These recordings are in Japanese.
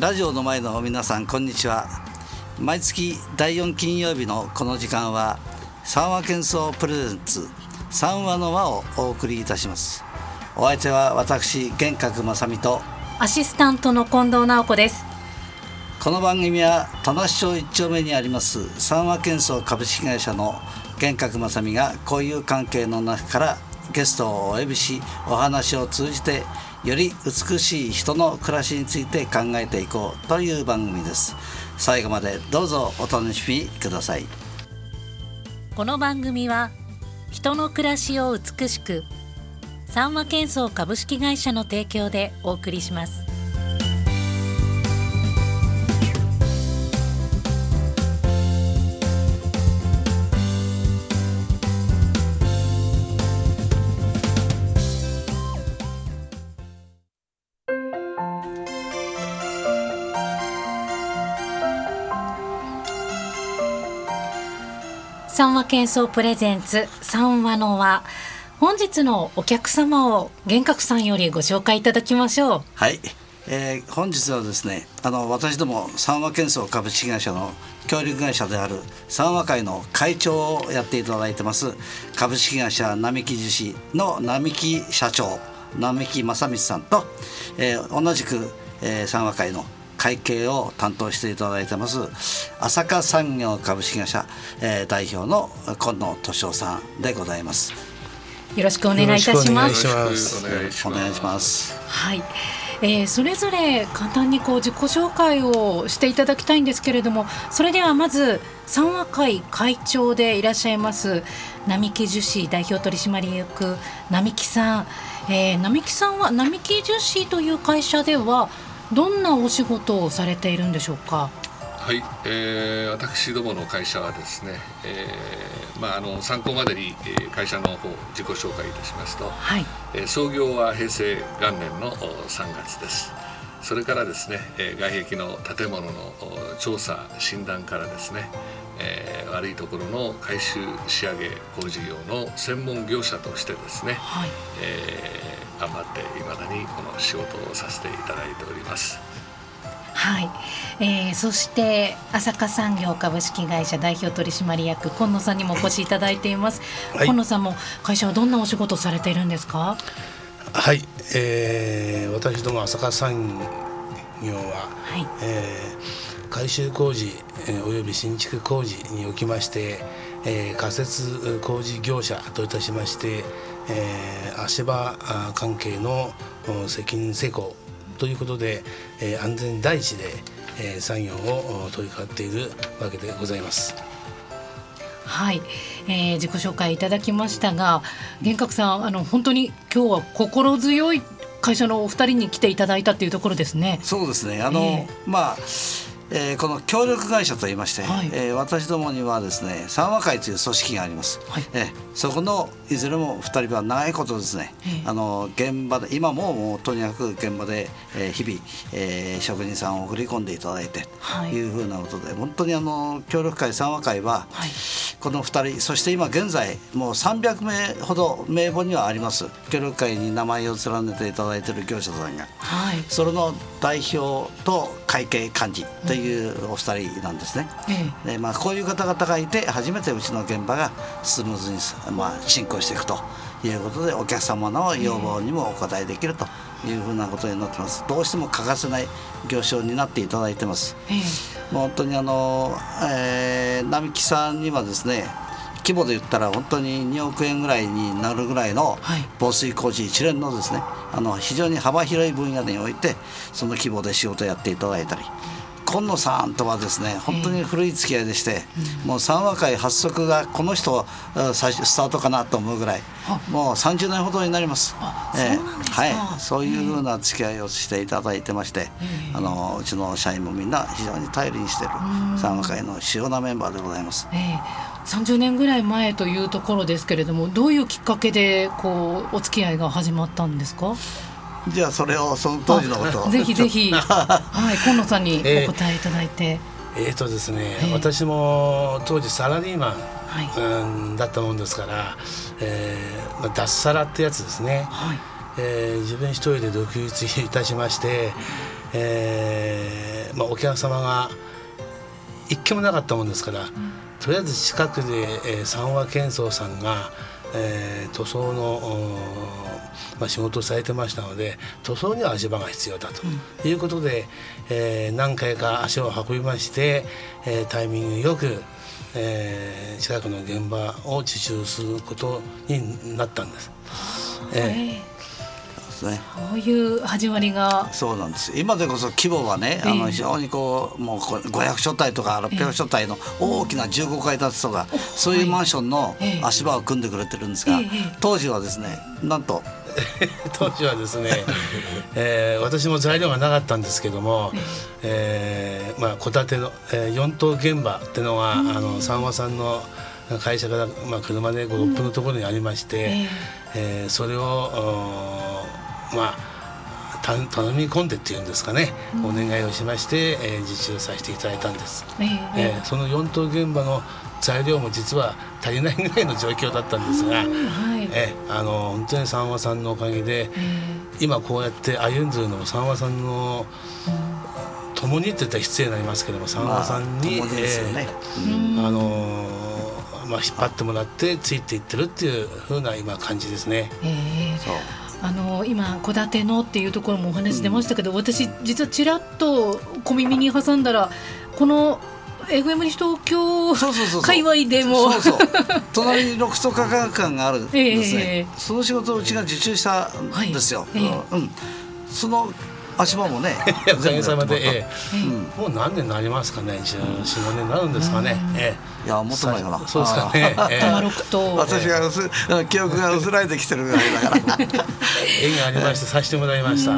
ラジオの前の皆さん、こんにちは。毎月第4金曜日のこの時間は三和建装プレゼンツ三和の輪をお送りいたします。お相手は私、玄格正美とアシスタントの近藤直子です。この番組は田無町1丁目にあります三和建装株式会社の玄格正美が交友関係の中からゲストをお呼びし、お話を通じてより美しい人の暮らしについて考えていこうという番組です。最後までどうぞお楽しみください。この番組は人の暮らしを美しく、三和建装株式会社の提供でお送りします。三和建装プレゼンツ三和の輪、本日のお客様を玄格さんよりご紹介いただきましょう。はい、本日はですね、私ども三和建装株式会社の協力会社である三和会の会長をやっていただいてます株式会社並木樹脂の並木社長、並木正光さんと、同じく、三和会の会計を担当していただいてます朝霞産業株式会社、代表の近野俊夫さんでございます。よろしくお願いいたします。よろしくお願いします。はい、それぞれ簡単に自己紹介をしていただきたいんですけれども、それではまず三和会会長でいらっしゃいます並木樹脂代表取締役並木さん、並木さんは並木樹脂という会社ではどんなお仕事をされているんでしょうか。はい、私どもの会社はですね、参考までに会社の方自己紹介いたしますと、はい、創業は平成元年の3月です。それからですね、外壁の建物の調査診断からですね、悪いところの改修仕上げ工事業の専門業者としてですね、はい、頑張って未だにこの仕事をさせていただいております。はい、そして朝霞産業株式会社代表取締役近野さんにもお越しいただいています、はい、近野さんも会社はどんなお仕事をされているんですか。はい、私ども朝霞産業は、はい、改修工事および新築工事におきまして、仮設工事業者といたしまして、足場関係の責任施工ということで、安全第一で、作業を取り掛かっているわけでございます。はい、自己紹介いただきましたが、玄格さん、本当に今日は心強い会社のお二人に来ていただいたというところですね。そうですね、この協力会社といいまして、はい、私どもにはですね三和会という組織があります、はい、そこのいずれも2人は長いことですね、現場で今 もうとにかく現場で、日々、職人さんを送り込んでいただいてというふうなことで、はい、本当に協力会三和会は、はい、この2人、そして今現在もう300名ほど名簿にはあります協力会に名前を連ねていただいている業者さんが、はい、それの代表と会計幹事という、お二人なんですね、で、こういう方々がいて初めてうちの現場がスムーズに、進行していくということで、お客様の要望にもお応えできるというふうなことになってます。どうしても欠かせない業種になっていただいてます、もう本当に並木さんにはですね、規模で言ったら本当に2億円ぐらいになるぐらいの防水工事一連のですね、非常に幅広い分野においてその規模で仕事をやっていただいたり、近野さんとはですね本当に古い付き合いでして、もう三和会発足がこの人最初スタートかなと思うぐらい、もう30年ほどになります。そういうふうな付き合いをしていただいてまして、うちの社員もみんな非常に頼りにしている三和会の主要なメンバーでございます。30年ぐらい前というところですけれども、どういうきっかけでお付き合いが始まったんですか。じゃあそれを、その当時のことをぜひぜひ、はい、近野さんにお答えいただいて。ですね、私も当時サラリーマン、だったもんですから、脱サラってやつですね、はい、自分一人で独立いたしまして、お客様が一件もなかったもんですから、とりあえず近くで、三和建装さんが、塗装の、仕事をされてましたので、塗装には足場が必要だということで、何回か足を運びまして、タイミングよく、近くの現場を受注することになったんです。そういう始まりがそうなんです。今でこそ規模はね、非常にもう500所帯とか600所帯の大きな15階建てとか、そういうマンションの足場を組んでくれてるんですが、当時はですね、なんと当時はですね、私も材料がなかったんですけども、戸建ての、4棟現場っていうのが三和さんの会社から、車で5分のところにありまして、それを頼み込んでっていうんですかね、お願いをしまして、受注させていただいたんです。その4棟現場の材料も実は足りないぐらいの状況だったんですが、本当に三和さんのおかげで、今こうやって歩んでるのも三和さんの共にって言ったら失礼になりますけども、三和さんに引っ張ってもらってついていってるっていう風な今感じですね。そう、今戸建てのっていうところもお話出ましたけど、私実はちらっと小耳に挟んだら、この FM 西東京界隈でも隣に六都科学館があるんですね、その仕事をうちが受注したんですよ、その足場もねおかげさまで、もう何年になりますかね、14、15年になるんですかね、いやもっと前かな、そうですかね、私が記憶が薄らいできてるぐらいだから縁がありましてさせてもらいました。そ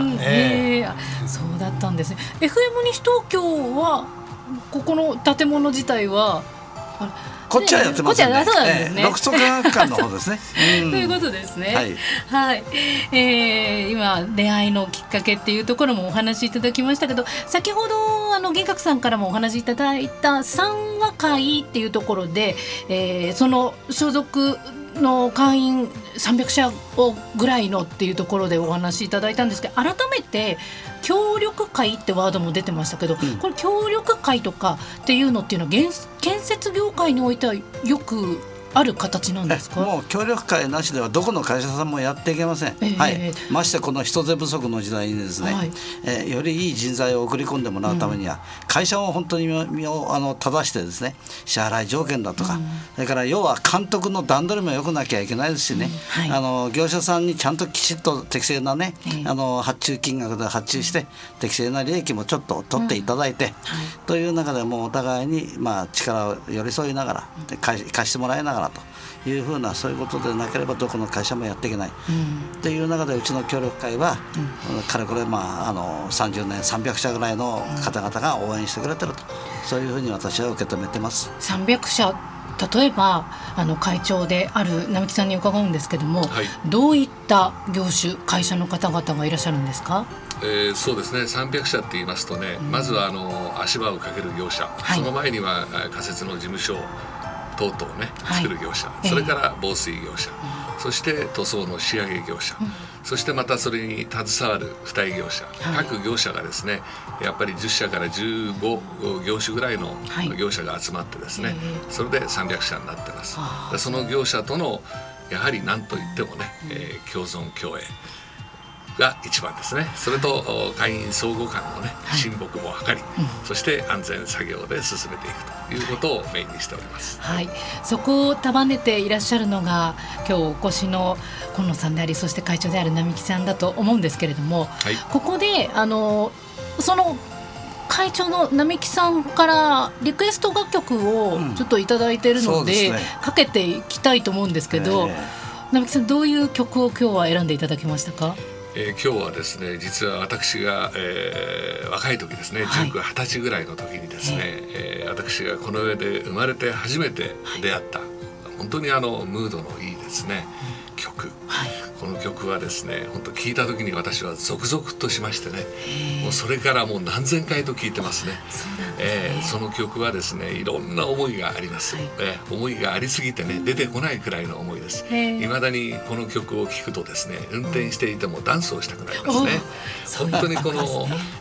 うだったんですね。 FM 西東京はここの建物自体はこっちはやってますんで、六都科学館の方ですね。ということですね。今出会いのきっかけっていうところもお話いただきましたけど、先ほど玄格さんからもお話いただいた三和会っていうところで、その所属の会員300社ぐらいのっていうところでお話いただいたんですけど、改めて協力会ってワードも出てましたけど、これ協力会とかっていうのっていうのは建設業界においてはよくある形なんですか？もう協力会なしではどこの会社さんもやっていけません、ましてこの人手不足の時代にですね、よりいい人材を送り込んでもらうためには、会社を本当に身を正してですね、支払い条件だとか、それから要は監督の段取りも良くなきゃいけないですしね、業者さんにちゃんときちっと適正なね、発注金額で発注して適正な利益もちょっと取っていただいて、という中でもうお互いに力を寄り添いながら貸してもらいながらというふうな、そういうことでなければどこの会社もやっていけないという中で、うちの協力会はかれこれ30年300社ぐらいの方々が応援してくれてると、そういうふうに私は受け止めてます。300社、例えば会長である並木さんに伺うんですけども、どういった業種、会社の方々がいらっしゃるんですか？そうですね、300社って言いますとね、まずは足場をかける業者、その前には仮設の事務所等々ね、作る業者、それから防水業者、そして塗装の仕上げ業者、そしてまたそれに携わる付帯業者、各業者がですね、やっぱり10社から15業種ぐらいの業者が集まってですね、それで300社になってます。その業者とのやはり何といってもね、共存共栄が一番ですね。それと会員相互間のね、親睦も図り、そして安全作業で進めていくということをメインにしております。そこを束ねていらっしゃるのが今日お越しの今野さんであり、そして会長である並木さんだと思うんですけれども、ここでその会長の並木さんからリクエスト楽曲をちょっといただいているので、かけていきたいと思うんですけど、並木さん、どういう曲を今日は選んでいただけましたか？今日はですね、実は私が、若い時ですね、19、20歳ぐらいの時にですね、私がこの上で生まれて初めて出会った、本当にムードのいいですね、曲、この曲はですね、本当聴いた時に私はゾクゾクとしましてね、もうそれからもう何千回と聴いてますね。そうなんですね。その曲はですね、いろんな思いがあります、はい、思いがありすぎてね、出てこないくらいの思いです。いまだにこの曲を聴くとですね、運転していてもダンスをしたくなりますね。本当にこの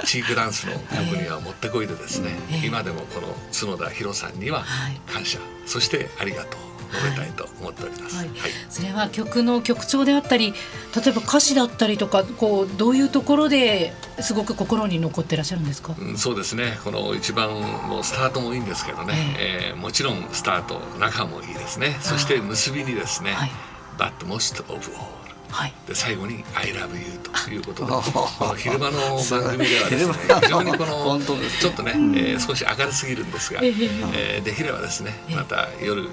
チークダンスの曲にはもってこいでですね、今でもこの角田博さんには感謝、そしてありがとう述べたいと思っております。はいはい、それは曲の曲調であったり、例えば歌詞だったりとか、こうどういうところですごく心に残ってらっしゃるんですか？うん、そうですね、この一番のスタートもいいんですけどね、もちろんスタート中もいいですね。そして結びにですね、はい、But most of all、はい、で最後に I love you ということで、昼間の番組ではですね、非常にこのちょっとね、少し明るすぎるんですが、できればですね、また夜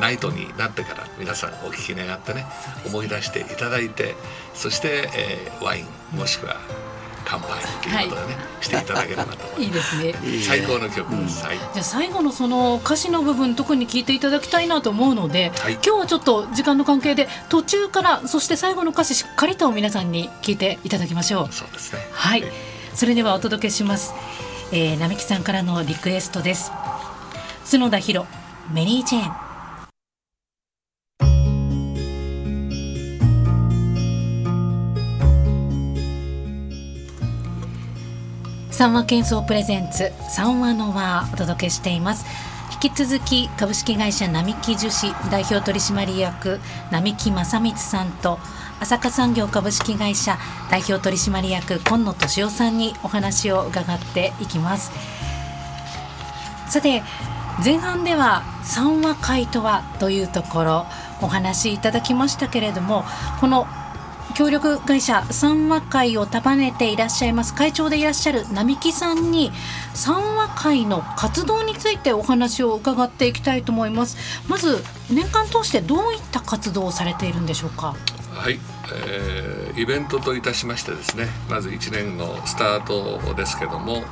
ナイトになってから皆さんお聞き願ってね、思い出していただいて、そして、ワインもしくは乾杯ということでね、はい、していただければと思います。いいですね、最高の曲です。はい、じゃあ最後のその歌詞の部分、特に聴いていただきたいなと思うので、はい、今日はちょっと時間の関係で途中から、そして最後の歌詞しっかりと皆さんに聴いていただきましょう。そうですね、はい、それではお届けします。並木さんからのリクエストです。角田博、メリージェーン。三和建装プレゼンツ、三和の輪、お届けしています。引き続き株式会社並木樹脂代表取締役並木正光さんと、朝霞産業株式会社代表取締役今野俊夫さんにお話を伺っていきます。さて、前半では三和会とはというところお話いただきましたけれども、この協力会社三和会を束ねていらっしゃいます会長でいらっしゃる並木さんに、三和会の活動についてお話を伺っていきたいと思います。まず年間通してどういった活動をされているんでしょうか？はい、イベントといたしましてですね、まず1年のスタートですけども、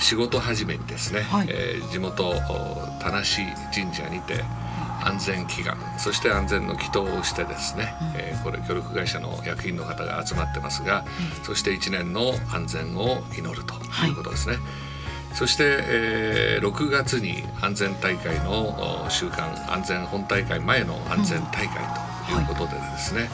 仕事始めにですね、はい、地元田無神社にて安全祈願、そして安全の祈祷をしてですね、これ協力会社の役員の方が集まってますが、そして1年の安全を祈るということですね。はい、そして、6月に安全大会の週間、安全本大会前の安全大会ということでですね、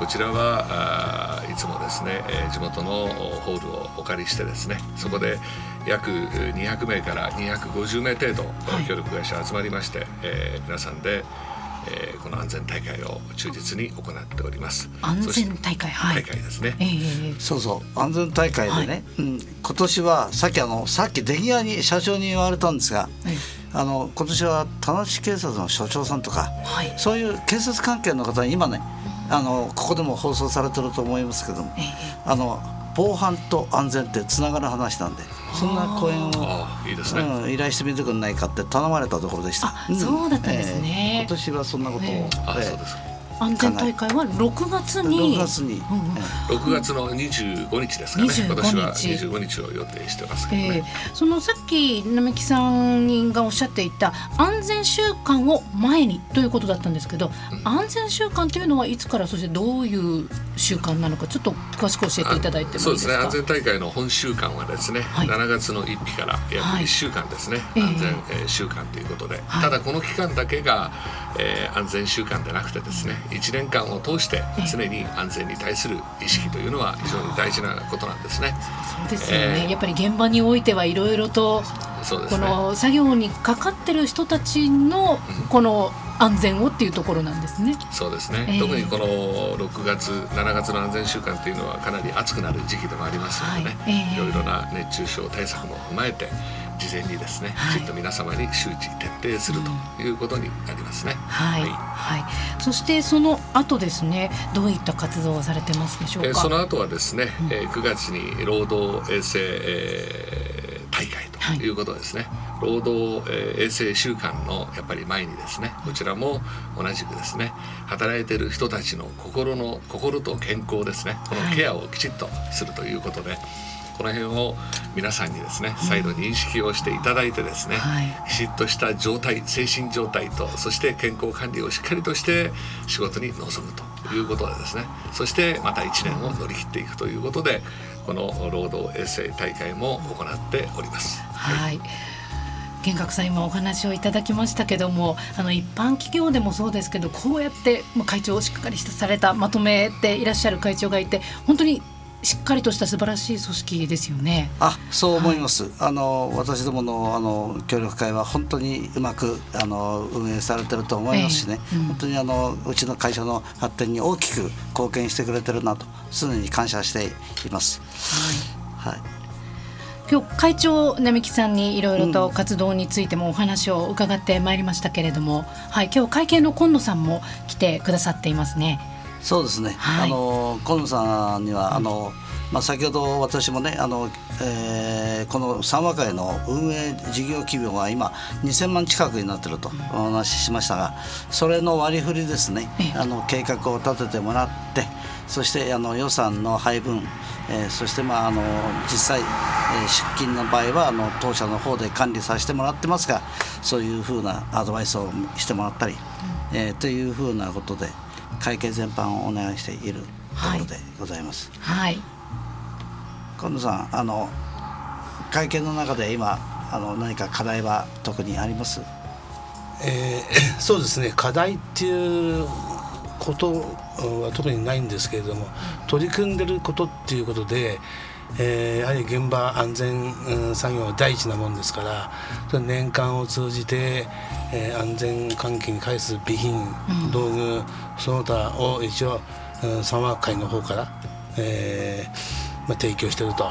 こちらはいつもですね、地元のホールをお借りしてですね、そこで約200名から250名程度協力会社集まりまして、皆さんで、この安全大会を忠実に行っております。安全大会、はい、大会ですね。そうそう、安全大会でね、はい、今年はさっき出来合いに社長に言われたんですが、今年は田無警察の署長さんとか、はい、そういう警察関係の方に今ね、ここでも放送されてると思いますけども、防犯と安全ってつながる話なんで、そんな講演をいいですね、依頼してみてくれないかって頼まれたところでした。そうだったんですね。今年はそんなことを、そうです。安全大会は6月に、6月の25日ですかね。私は25日を予定してますけどね。そのさっき並木さんがおっしゃっていた安全週間を前にということだったんですけど、安全週間というのはいつから、そしてどういう週間なのか、ちょっと詳しく教えていただいてもいいですか？そうですね、安全大会の本週間はですね、はい、7月の1日から約1週間ですね、安全週間ということで、ただこの期間だけが、安全週間でなくてですね、1年間を通して常に安全に対する意識というのは非常に大事なことなんですね。そうですよね、やっぱり現場においてはいろいろと、ね、この作業にかかってる人たちのこの安全をっていうところなんですね。そうですね、特にこの6月7月の安全週間というのはかなり暑くなる時期でもありますのでね、いろいろな熱中症対策も踏まえて事前にですね、きちっと皆様に周知徹底するということになりますね。そしてその後ですね、どういった活動をされてますでしょうか？その後はですね、9月に労働衛生、大会ということですね、はい、労働、衛生週間のやっぱり前にですね、こちらも同じくですね、働いている人たちの心と健康ですね、このケアをきちっとするということで、この辺を皆さんにですね再度認識をしていただいてですね、きちっとした状態、精神状態と、そして健康管理をしっかりとして仕事に臨むということでですね、そしてまた1年を乗り切っていくということで、この労働衛生大会も行っております。はい、玄格さん、今お話をいただきましたけども、一般企業でもそうですけど、こうやって会長をしっかりされた、まとめていらっしゃる会長がいて、本当にしっかりとした素晴らしい組織ですよね。あ、そう思います、はい、私ども の協力会は本当にうまく運営されてると思いますしね、本当にうちの会社の発展に大きく貢献してくれてるなと常に感謝しています。はいはい、今日会長並木さんにいろいろと活動についてもお話を伺ってまいりましたけれども、はい、今日会見の今野さんも来てくださっていますね。そうですね、はい、今野さんには先ほど私もねこの三和会の運営事業規模が今2000万近くになっているとお話ししましたが、それの割り振りですね、計画を立ててもらって、そして予算の配分、そして実際、出勤の場合は当社の方で管理させてもらってますが、そういうふうなアドバイスをしてもらったり、というふうなことで会計全般をお願いしているところでございます。はいはい、今野さん、会見の中で今何か課題は特にあります？そうですね、課題っていうことは特にないんですけれども、取り組んでることっていうことで、やはり現場安全作業は第一なもんですから、それ年間を通じて、安全関係に関する備品、道具その他を一応三和会の方から、提供していると、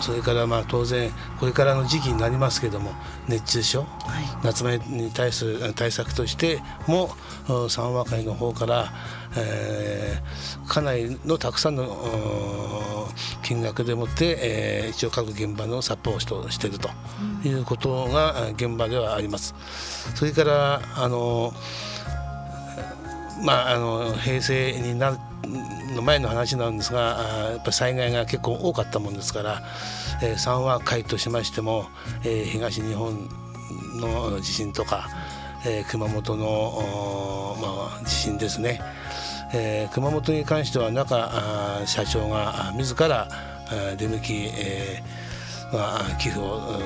それから当然これからの時期になりますけども、熱中症、夏前に対する対策としても三和会の方から、かなりのたくさんの金額でもって、一応各現場のサポートをしているということが現場ではあります。それから平成になるの前の話なんですが、やっぱ災害が結構多かったもんですから、三和会としましても、東日本の地震とか、熊本の、地震ですね、熊本に関しては中社長が自ら出向き、寄付を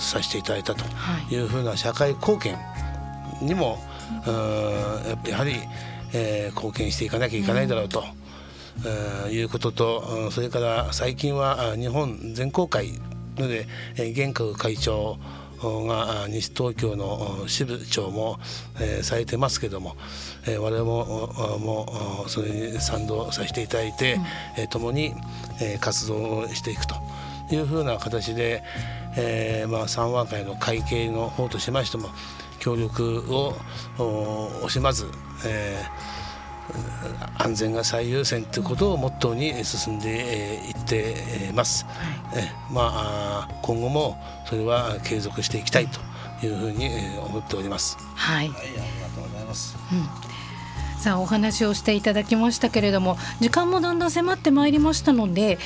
させていただいたというふうな社会貢献にも、やはり貢献していかなきゃいけないだろうと、いうことと、それから最近は日本全工会ので玄格会長が西東京の支部長も、されてますけども、我々 もそれに賛同させていただいて、共に活動をしていくというふうな形で、三和会の会計の方としましても協力を惜しまず、安全が最優先ということをモットーに進んでいっています。今後もそれは継続していきたいというふうに思っております。はい、はい、ありがとうございます。さあ、お話をしていただきましたけれども、時間もだんだん迫ってまいりましたので、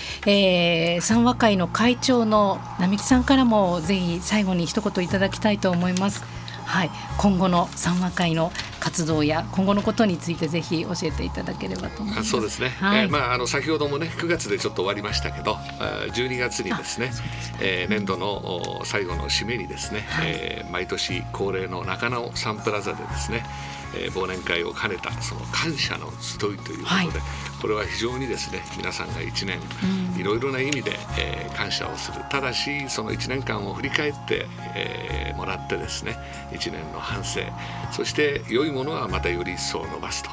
三和会の会長の並木さんからもぜひ最後に一言いただきたいと思います。はい、今後の三和会の活動や今後のことについてぜひ教えていただければと思います。そうですね、はい、先ほどもね9月でちょっと終わりましたけど、12月にですね、年度の最後の締めにですね、毎年恒例の中野サンプラザでですね、忘年会を兼ねたその感謝の集いということで、これは非常にですね、皆さんが1年いろいろな意味で、感謝をする、ただしその1年間を振り返って、もらってですね、1年の反省、そして良いものはまたより一層伸ばすと、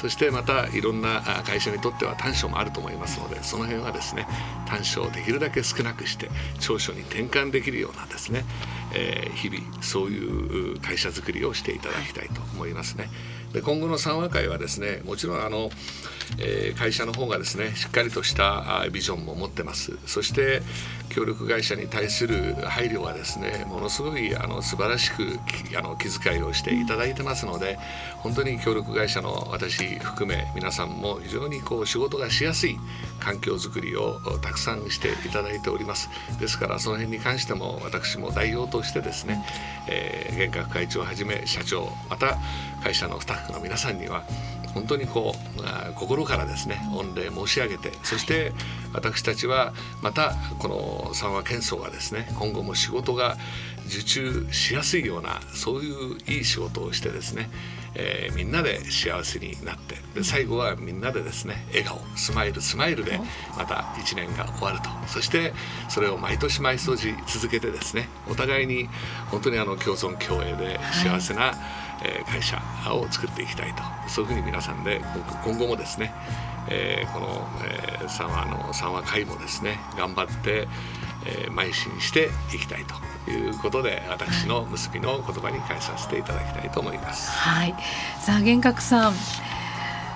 そしてまたいろんな会社にとっては短所もあると思いますので、その辺はですね、短所をできるだけ少なくして長所に転換できるようなですね、日々そういう会社づくりをしていただきたいと思いますね。で、今後の三和会はですね、もちろん会社の方がですねしっかりとしたビジョンも持ってます。そして協力会社に対する配慮はですねものすごい素晴らしく気遣いをしていただいてますので、本当に協力会社の私含め皆さんも非常に仕事がしやすい環境づくりをたくさんしていただいております。ですからその辺に関しても私も代表としてですね、玄格会長をはじめ社長、また会社のスタッフの皆さんには本当に心からですね御礼申し上げて、そして私たちはまたこの三和建装がですね今後も仕事が受注しやすいようなそういういい仕事をしてですね、みんなで幸せになって、で最後はみんなでですね笑顔スマイルスマイルでまた1年が終わると。そしてそれを毎年毎年続けてですねお互いに本当に共存共栄で幸せな会社を作っていきたいと、そういうふうに皆さんで今後もですね、この三和会もですね頑張って邁進していきたいということで、私の結びの言葉に変えさせていただきたいと思います。はい、さあ玄格さん、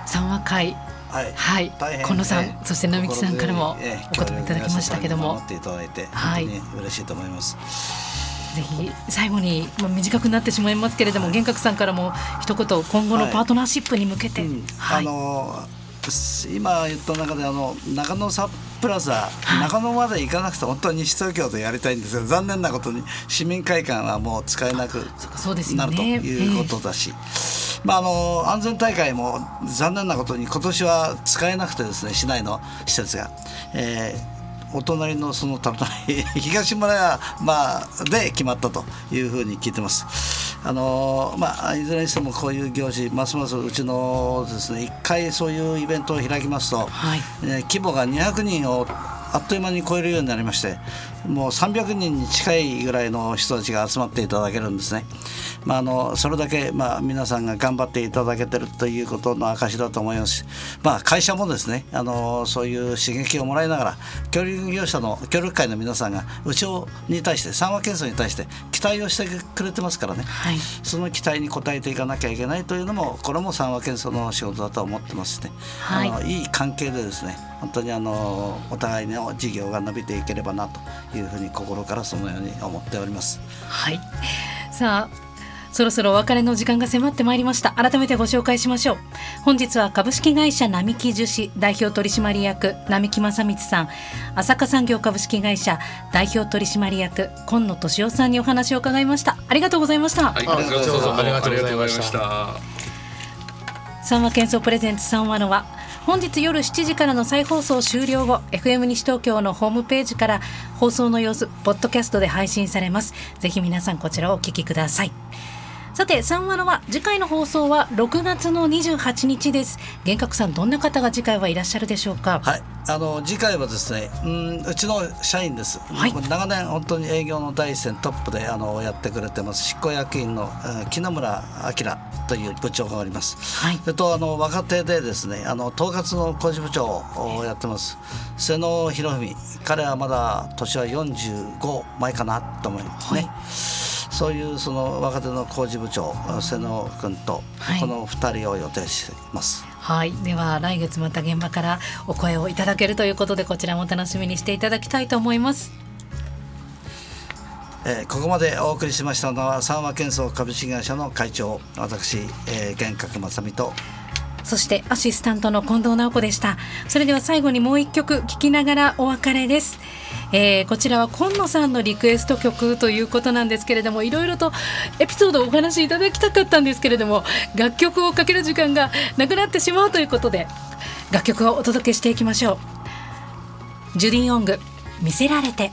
三和会、はいはい、このさん、そして並木さんからもお言葉いただきましたけども、協力会社さんに守っていただいて本当に嬉しいと思います。ぜひ最後に、短くなってしまいますけれども、玄格さんからも一言今後のパートナーシップに向けて、今言った中で中野サプラザ、中野まで行かなくて本当は西東京とやりたいんですが、残念なことに市民会館はもう使えなくなるということだし、安全大会も残念なことに今年は使えなくてですね、市内の施設が、お隣のその東村山で決まったというふうに聞いてます。いずれにしてもこういう行事ますますうちのですね、1回そういうイベントを開きますと、規模が200人をあっという間に超えるようになりまして、もう300人に近いぐらいの人たちが集まっていただけるんですね。それだけ皆さんが頑張っていただけてるということの証だと思いますし、会社もですねそういう刺激をもらいながら、協力会の皆さんがうちに対して三和建装に対して期待をしてくれてますからね、その期待に応えていかなきゃいけないというのも、これも三和建装の仕事だと思ってますね。いい関係でですね本当にお互いの事業が伸びていければなというふうに心からそのように思っております。はい、さあそろそろお別れの時間が迫ってまいりました。改めてご紹介しましょう。本日は株式会社並木樹脂代表取締役並木正光さん、朝霞産業株式会社代表取締役今野俊夫さんにお話を伺いました。ありがとうございました。ありがとうございました。三和建装プレゼンツ三和の輪、本日夜7時からの再放送終了後、 FM 西東京のホームページから放送の様子ポッドキャストで配信されます。ぜひ皆さんこちらをお聞きください。さて三和の輪、次回の放送は6月の28日です。玄格さん、どんな方が次回はいらっしゃるでしょうか。はい、次回はですね、うちの社員です、長年本当に営業の第一線トップでやってくれてます執行役員の木野村明という部長がおります。それと若手でですね統括の工事部長をやってます瀬野博文、彼はまだ年は45前かなと思いますね。そういうその若手の工事部長瀬野君とこの2人を予定しています。では来月また現場からお声をいただけるということで、こちらも楽しみにしていただきたいと思います。ここまでお送りしましたのは三和建装株式会社の会長私、玄格正美と、そしてアシスタントの近藤直子でした。それでは最後にもう一曲聴きながらお別れです。こちらは今野さんのリクエスト曲ということなんですけれども、いろいろとエピソードをお話しいただきたかったんですけれども、楽曲をかける時間がなくなってしまうということで、楽曲をお届けしていきましょう。ジュディ・オング、見せられて。